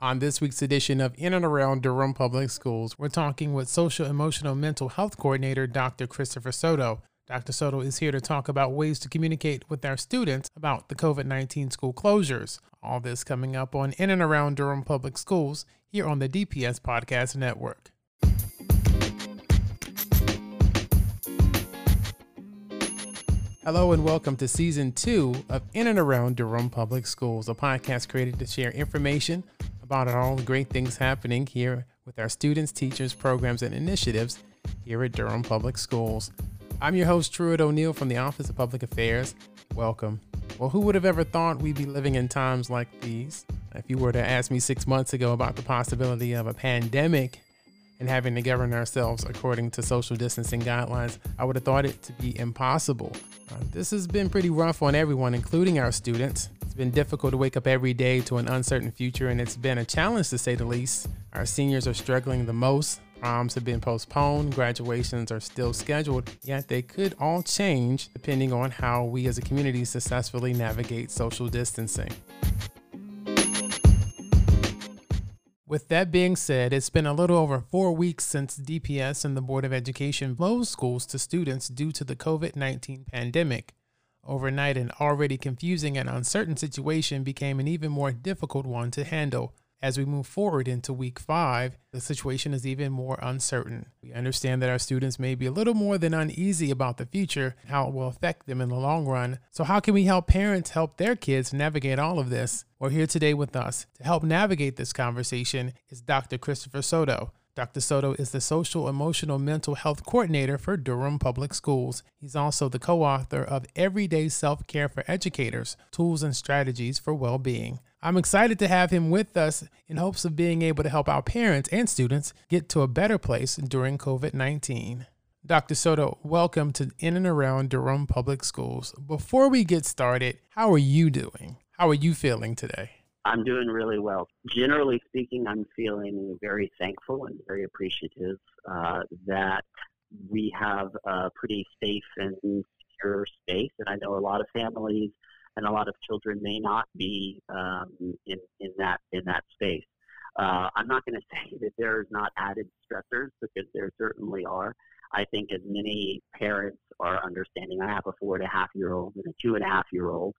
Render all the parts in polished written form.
On this week's edition of In and Around Durham Public Schools, we're talking with Social Emotional Mental Health Coordinator, Dr. Christopher Soto. Dr. Soto is here to talk about ways to communicate with our students about the COVID-19 school closures. All this coming up on In and Around Durham Public Schools here on the DPS Podcast Network. Hello and welcome to Season 2 of In and Around Durham Public Schools, a podcast created to share information about all the great things happening here with our students, teachers, programs, and initiatives here at Durham Public Schools. I'm your host, Truett O'Neill from the Office of Public Affairs. Welcome. Well, who would have ever thought we'd be living in times like these? If you were to ask me 6 months ago about the possibility of a pandemic and having to govern ourselves according to social distancing guidelines, I would have thought it to be impossible. This has been pretty rough on everyone, including our students. It's been difficult to wake up every day to an uncertain future, and it's been a challenge to say the least. Our seniors are struggling the most. Proms have been postponed, graduations are still scheduled, yet they could all change depending on how we as a community successfully navigate social distancing. With that being said, it's been a little over 4 weeks since DPS and the Board of Education closed schools to students due to the COVID-19 pandemic. Overnight, an already confusing and uncertain situation became an even more difficult one to handle. As we move forward into week 5, the situation is even more uncertain. We understand that our students may be a little more than uneasy about the future and how it will affect them in the long run. So how can we help parents help their kids navigate all of this? Well, here today with us to help navigate this conversation is Dr. Christopher Soto. Dr. Soto is the Social Emotional Mental Health Coordinator for Durham Public Schools. He's also the co-author of Everyday Self-Care for Educators, Tools and Strategies for Well-Being. I'm excited to have him with us in hopes of being able to help our parents and students get to a better place during COVID-19. Dr. Soto, welcome to In and Around Durham Public Schools. Before we get started, how are you doing? How are you feeling today? I'm doing really well. Generally speaking, I'm feeling very thankful and very appreciative that we have a pretty safe and secure space. And I know a lot of families and a lot of children may not be in that space. I'm not going to say that there's not added stressors, because there certainly are. I think as many parents are understanding. I have a 4.5-year-old and a 2.5-year-old,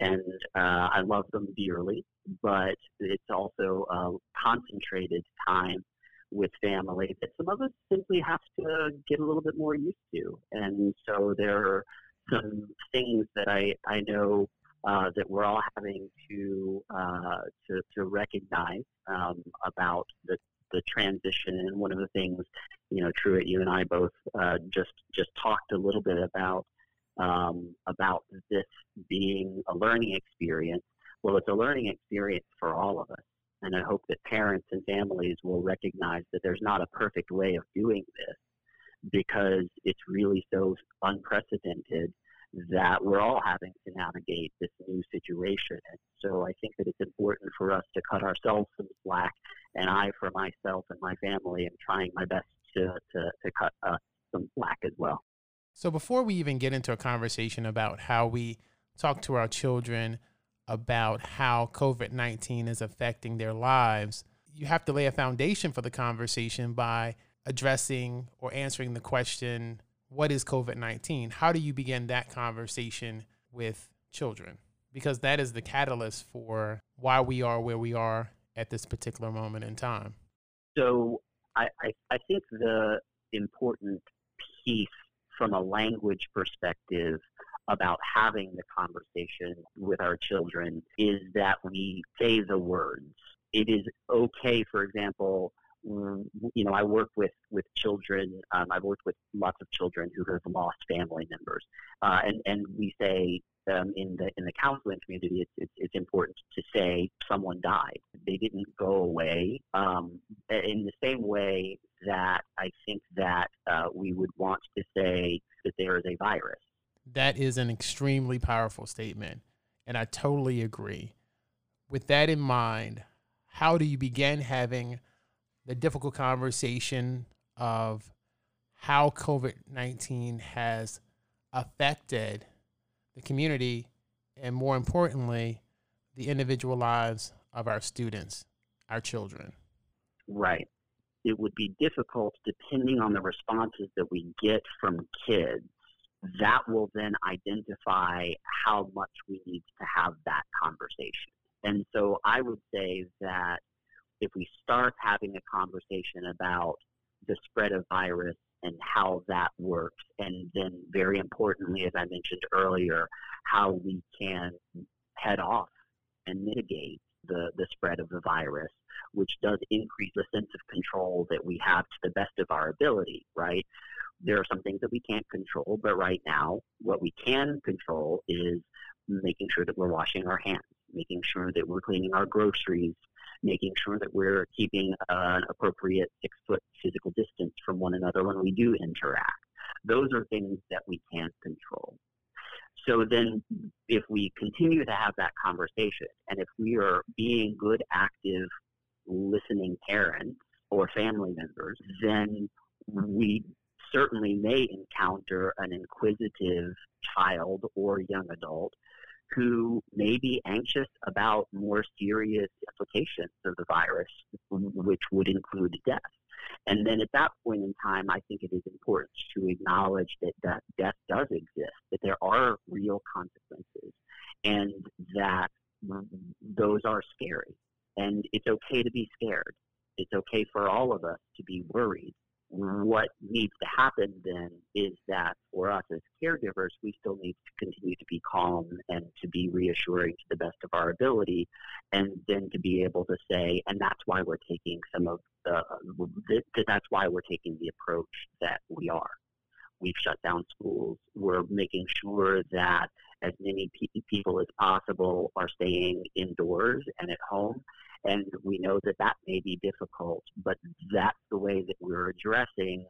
and I love them dearly, but it's also a concentrated time with family that some of us simply have to get a little bit more used to. And so there are some things that I know that we're all having to recognize about the transition. And one of the things, you know, Truett, you and I both just talked a little bit about this being a learning experience. Well, it's a learning experience for all of us, and I hope that parents and families will recognize that there's not a perfect way of doing this, because it's really so unprecedented that we're all having to navigate this new situation. And so I think that it's important for us to cut ourselves some slack, and I, for myself and my family, am trying my best to cut some slack as well. So before we even get into a conversation about how we talk to our children about how COVID-19 is affecting their lives, you have to lay a foundation for the conversation by addressing or answering the question, what is COVID-19? How do you begin that conversation with children? Because that is the catalyst for why we are where we are at this particular moment in time. So I think the important piece from a language perspective about having the conversation with our children is that we say the words. It is okay, for example, you know, I work with children. I've worked with lots of children who have lost family members. And we say in the counseling community, it's important to say someone died. They didn't go away. In the same way that I think that we would want to say that there is a virus. That is an extremely powerful statement, and I totally agree. With that in mind, how do you begin having the difficult conversation of how COVID-19 has affected the community and, more importantly, the individual lives of our students? our children? Right. It would be difficult, depending on the responses that we get from kids, that will then identify how much we need to have that conversation. And so I would say that if we start having a conversation about the spread of virus and how that works, and then very importantly, as I mentioned earlier, how we can head off and mitigate the spread of the virus, which does increase the sense of control that we have to the best of our ability, right? There are some things that we can't control, but right now what we can control is making sure that we're washing our hands, making sure that we're cleaning our groceries, making sure that we're keeping an appropriate 6-foot physical distance from one another when we do interact. Those are things that we can control. So then if we continue to have that conversation, and if we are being good, active, listening parents or family members, then we certainly may encounter an inquisitive child or young adult who may be anxious about more serious implications of the virus, which would include death. And then at that point in time, I think it is important to acknowledge that death does exist, that there are real consequences, and that those are scary. And it's okay to be scared. It's okay for all of us to be worried. What needs to happen then is that for us as caregivers, we still need to continue to be calm and to be reassuring to the best of our ability, and then to be able to say, and that's why we're taking the approach that we are. We've shut down schools. We're making sure that as many people as possible are staying indoors and at home. And we know that that may be difficult, but that's the way that we're addressing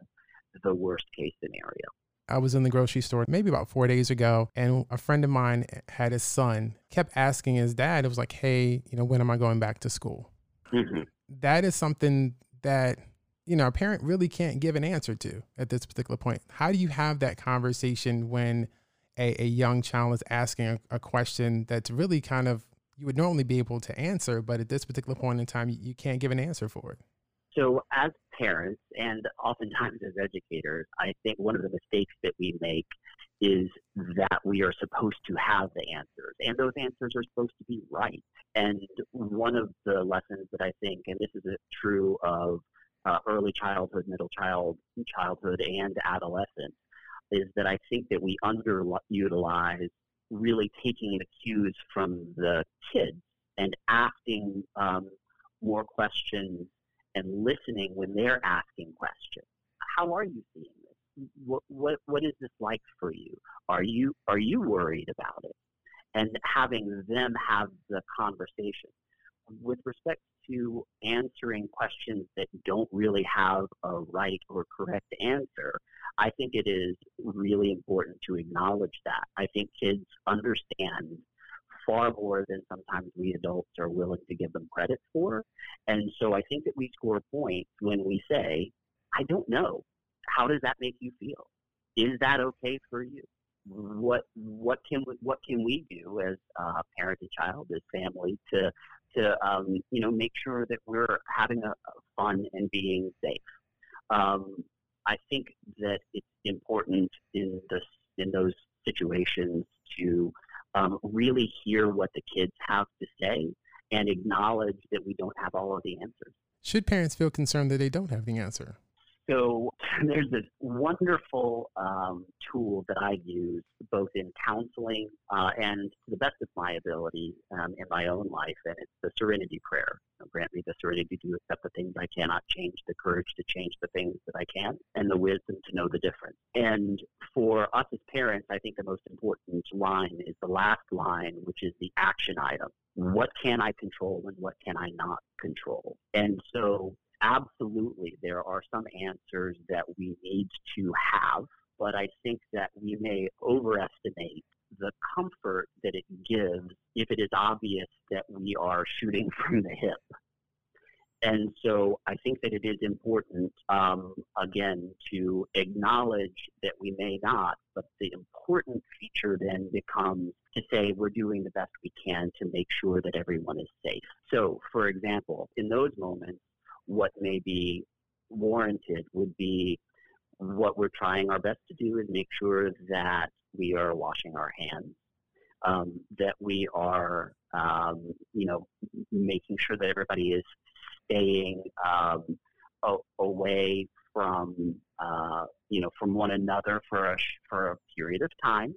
the worst case scenario. I was in the grocery store maybe about 4 days ago, and a friend of mine had his son, kept asking his dad, it was like, hey, when am I going back to school? Mm-hmm. That is something that, a parent really can't give an answer to at this particular point. How do you have that conversation when a young child is asking a question that's really kind of, you would normally be able to answer, but at this particular point in time, you can't give an answer for it? So as parents, and oftentimes as educators, I think one of the mistakes that we make is that we are supposed to have the answers, and those answers are supposed to be right. And one of the lessons that I think, and this is true of early childhood, middle childhood, and adolescence, is that I think that we underutilize really taking the cues from the kids and asking more questions and listening when they're asking questions. How are you seeing this? What is this like for you? Are you worried about it? And having them have the conversation. With respect to answering questions that don't really have a right or correct answer, I think it is really important to acknowledge that. I think kids understand far more than sometimes we adults are willing to give them credit for. And so I think that we score points when we say, I don't know. How does that make you feel? Is that okay for you? What can we do as parent and child, as family, to make sure that we're having a fun and being safe? I think that it's important in those situations to really hear what the kids have to say and acknowledge that we don't have all of the answers. Should parents feel concerned that they don't have the answer? So there's this wonderful tool that I use both in counseling and to the best of my ability in my own life, and it's the Serenity Prayer. Grant me the serenity to accept the things I cannot change, the courage to change the things that I can, and the wisdom to know the difference. And for us as parents, I think the most important line is the last line, which is the action item. What can I control and what can I not control? And so absolutely, there are some answers that we need to have, but I think that we may overestimate the comfort that it gives if it is obvious that we are shooting from the hip. And so I think that it is important, again, to acknowledge that we may not, but the important feature then becomes to say we're doing the best we can to make sure that everyone is safe. So, for example, in those moments, what may be warranted would be what we're trying our best to do is make sure that we are washing our hands, that we are, making sure that everybody is staying away from one another for a period of time.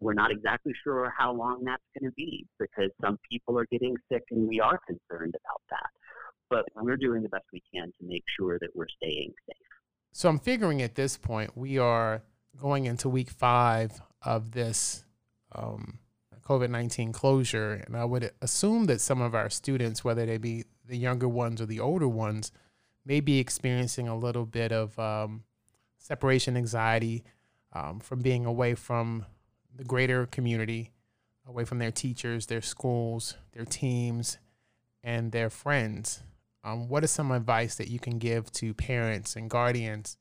We're not exactly sure how long that's going to be because some people are getting sick and we are concerned about that. But we're doing the best we can to make sure that we're staying safe. So I'm figuring at this point we are going into week 5 of this COVID-19 closure, and I would assume that some of our students, whether they be the younger ones or the older ones, may be experiencing a little bit of separation anxiety from being away from the greater community, away from their teachers, their schools, their teams, and their friends. What is some advice that you can give to parents and guardians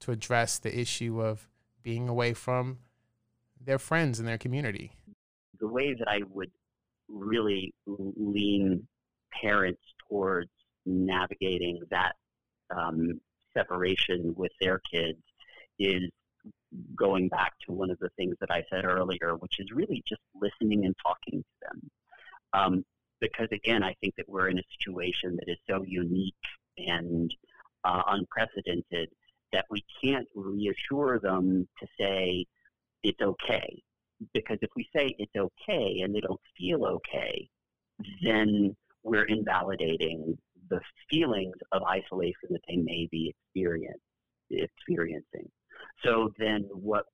to address the issue of being away from their friends and their community? The way that I would really lean parents towards navigating that separation with their kids is going back to one of the things that I said earlier, which is really just listening and talking to them. Because, again, I think that we're in a situation that is so unique and unprecedented that we can't reassure them to say it's okay. Because if we say it's okay and they don't feel okay, then we're invalidating the feelings of isolation that they may be experiencing. So then what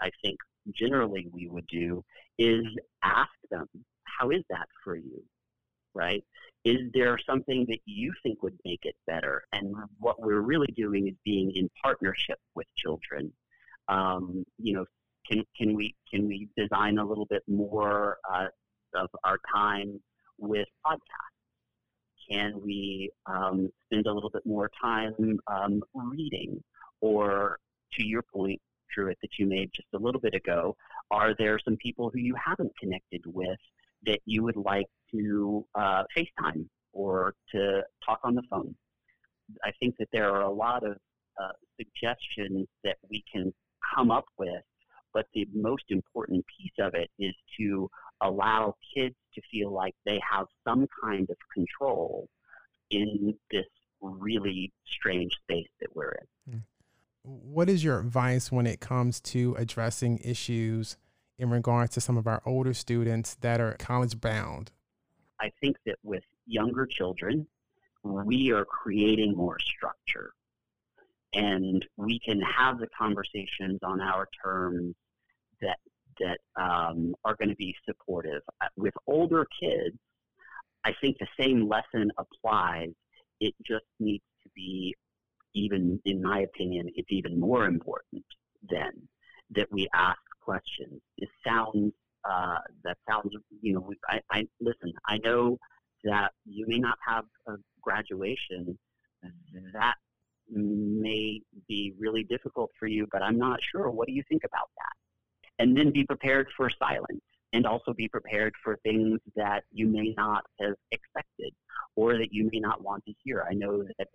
I think generally we would do is ask them, how is that for you, right? Is there something that you think would make it better? And what we're really doing is being in partnership with children. Can we design a little bit more of our time with podcasts? Can we spend a little bit more time reading? Or to your point, Truett, that you made just a little bit ago, are there some people who you haven't connected with that you would like to FaceTime or to talk on the phone? I think that there are a lot of suggestions that we can come up with, but the most important piece of it is to allow kids to feel like they have some kind of control in this really strange space that we're in. What is your advice when it comes to addressing issues in regards to some of our older students that are college-bound? I think that with younger children, we are creating more structure. And we can have the conversations on our terms that are going to be supportive. With older kids, I think the same lesson applies. It just needs to be, even in my opinion, it's even more important then that we ask questions. Listen, I know that you may not have a graduation that may be really difficult for you, but I'm not sure. What do you think about that? And then be prepared for silence, and also be prepared for things that you may not have expected or that you may not want to hear. I know that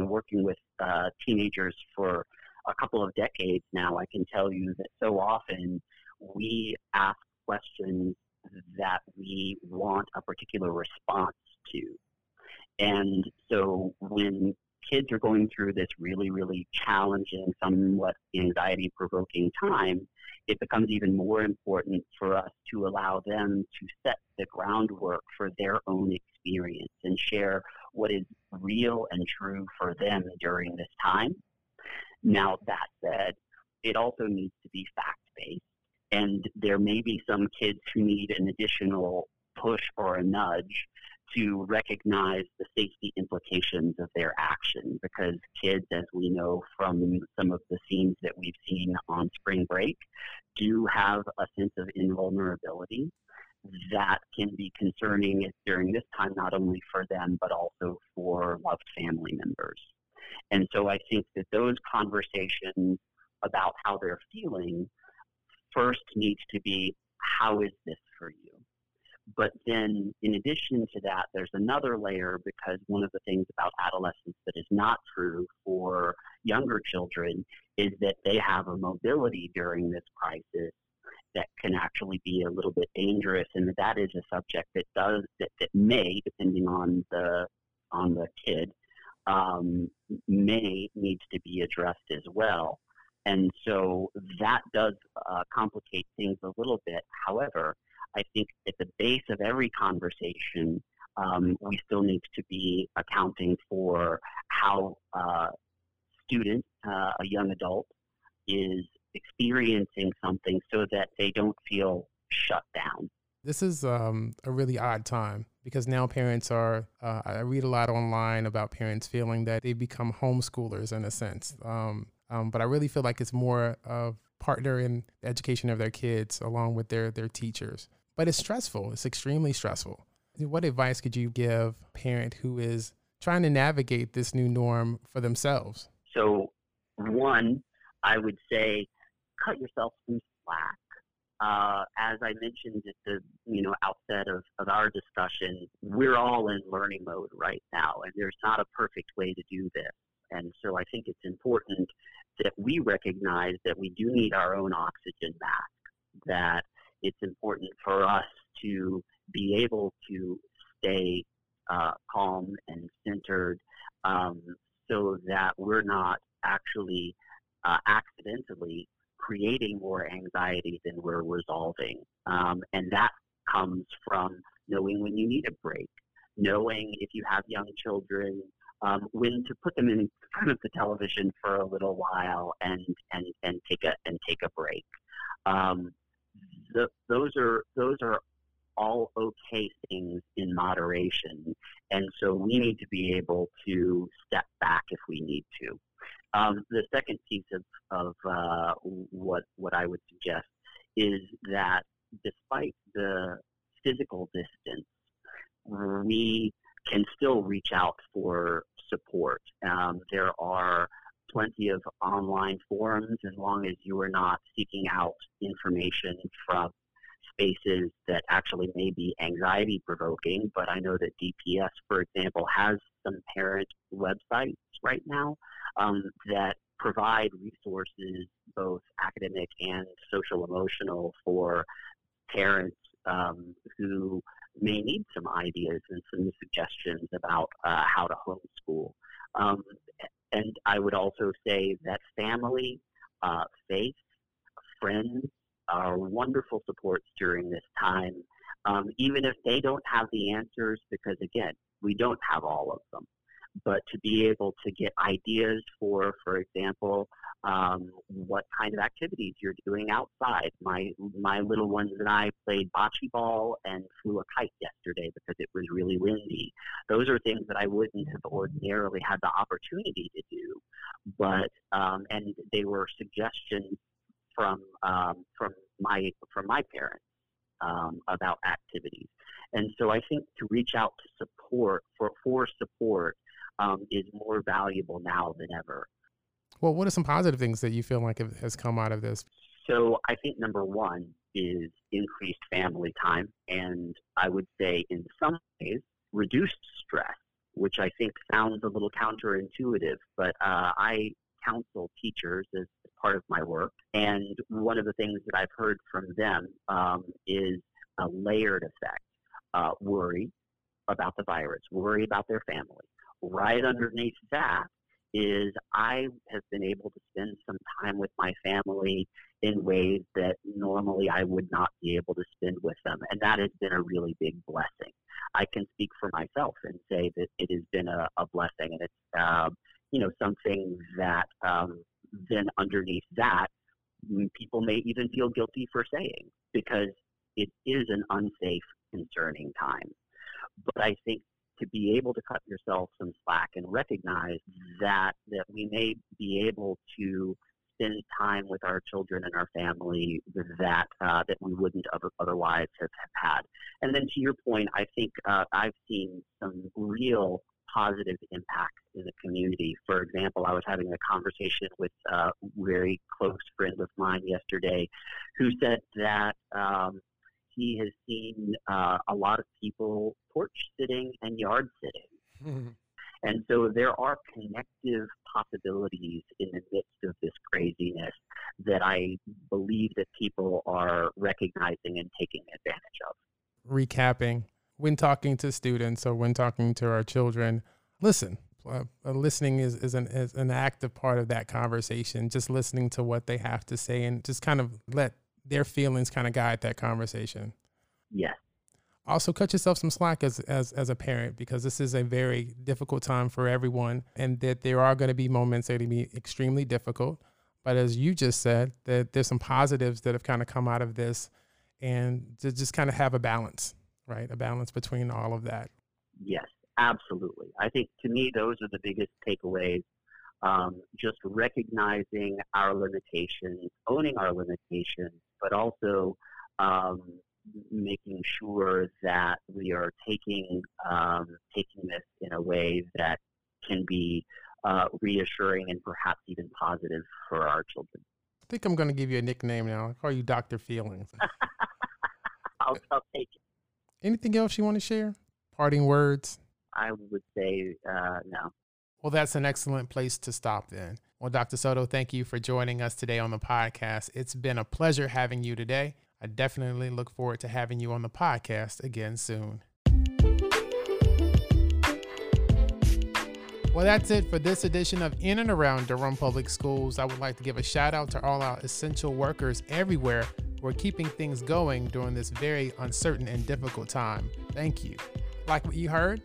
working with teenagers for a couple of decades now, I can tell you that so often we ask questions that we want a particular response to. And so when kids are going through this really, really challenging, somewhat anxiety-provoking time, it becomes even more important for us to allow them to set the groundwork for their own experience and share what is real and true for them during this time. Now, that said, it also needs to be fact-based, and there may be some kids who need an additional push or a nudge to recognize the safety implications of their action, because kids, as we know from some of the scenes that we've seen on spring break, do have a sense of invulnerability. that can be concerning during this time, not only for them, but also for loved family members. And so I think that those conversations about how they're feeling first needs to be, how is this for you? But then in addition to that, there's another layer, because one of the things about adolescence that is not true for younger children is that they have a mobility during this crisis that can actually be a little bit dangerous, and that is a subject that may, depending on the kid, may needs to be addressed as well. And so that does complicate things a little bit. However, I think at the base of every conversation, we still need to be accounting for how a young adult, is experiencing something so that they don't feel shut down. This is a really odd time, because now parents are, I read a lot online about parents feeling that they become homeschoolers in a sense. But I really feel like it's more of partner in the education of their kids along with their teachers. But it's stressful. It's extremely stressful. What advice could you give a parent who is trying to navigate this new norm for themselves? So one, I would say, cut yourself some slack. As I mentioned at the outset of our discussion, we're all in learning mode right now, and there's not a perfect way to do this. And so I think it's important that we recognize that we do need our own oxygen mask, that it's important for us to be able to stay calm and centered so that we're not actually accidentally creating more anxiety than we're resolving. And that comes from knowing when you need a break, knowing if you have young children, when to put them in front of the television for a little while and take a break. Those are all okay things in moderation, and so we need to be able to step back if we need to. The second piece of what I would suggest is that despite the physical distance, we can still reach out for support. There are plenty of online forums, as long as you are not seeking out information from spaces that actually may be anxiety-provoking. But I know that DPS, for example, has some parent websites right now that provide resources, both academic and social-emotional, for parents who may need some ideas and some suggestions about how to homeschool. And I would also say that family, faith, friends are wonderful supports during this time, even if they don't have the answers, because again, we don't have all of them. But to be able to get ideas for example, what kind of activities you're doing outside. My little ones and I played bocce ball and flew a kite yesterday because it was really windy. Those are things that I wouldn't have ordinarily had the opportunity to do, but and they were suggestions from my parents about activities. And so I think to reach out to support for support is more valuable now than ever. Well, what are some positive things that you feel like has come out of this? So I think number one is increased family time, and I would say in some ways reduced stress, which I think sounds a little counterintuitive, but I counsel teachers as part of my work, and one of the things that I've heard from them is a layered effect. Worry about the virus, worry about their family. Right underneath that is I have been able to spend some time with my family in ways that normally I would not be able to spend with them. And that has been a really big blessing. I can speak for myself and say that it has been a blessing. And it's, something that then underneath that, people may even feel guilty for saying, because it is an unsafe, concerning time. But I think to be able to cut yourself some slack and recognize that we may be able to spend time with our children and our family that we wouldn't otherwise have had. And then to your point, I think I've seen some real positive impacts in the community. For example, I was having a conversation with a very close friend of mine yesterday who said that he has seen a lot of people porch sitting and yard sitting. Mm-hmm. And so there are connective possibilities in the midst of this craziness that I believe that people are recognizing and taking advantage of. Recapping, when talking to students or when talking to our children, listen. Listening is an active part of that conversation, just listening to what they have to say and just kind of let their feelings kind of guide that conversation. Yes. Also, cut yourself some slack as a parent, because this is a very difficult time for everyone, and that there are going to be moments that are going to be extremely difficult. But as you just said, that there's some positives that have kind of come out of this, and to just kind of have a balance, right? A balance between all of that. Yes, absolutely. I think to me, those are the biggest takeaways. Just recognizing our limitations, owning our limitations, but also making sure that we are taking this in a way that can be reassuring and perhaps even positive for our children. I think I'm going to give you a nickname now. I call you Dr. Feelings. I'll take it. Anything else you want to share? Parting words? I would say no. Well, that's an excellent place to stop then. Well, Dr. Soto, thank you for joining us today on the podcast. It's been a pleasure having you today. I definitely look forward to having you on the podcast again soon. Well, that's it for this edition of In and Around Durham Public Schools. I would like to give a shout out to all our essential workers everywhere who are keeping things going during this very uncertain and difficult time. Thank you. Like what you heard?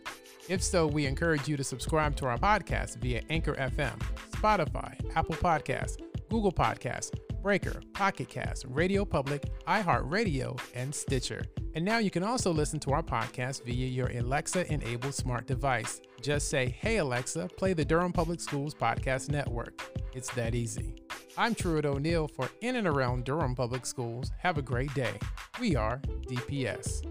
If so, we encourage you to subscribe to our podcast via Anchor FM, Spotify, Apple Podcasts, Google Podcasts, Breaker, Pocket Casts, Radio Public, iHeartRadio, and Stitcher. And now you can also listen to our podcast via your Alexa-enabled smart device. Just say, "Hey Alexa, play the Durham Public Schools Podcast Network." It's that easy. I'm Truett O'Neill for In and Around Durham Public Schools. Have a great day. We are DPS.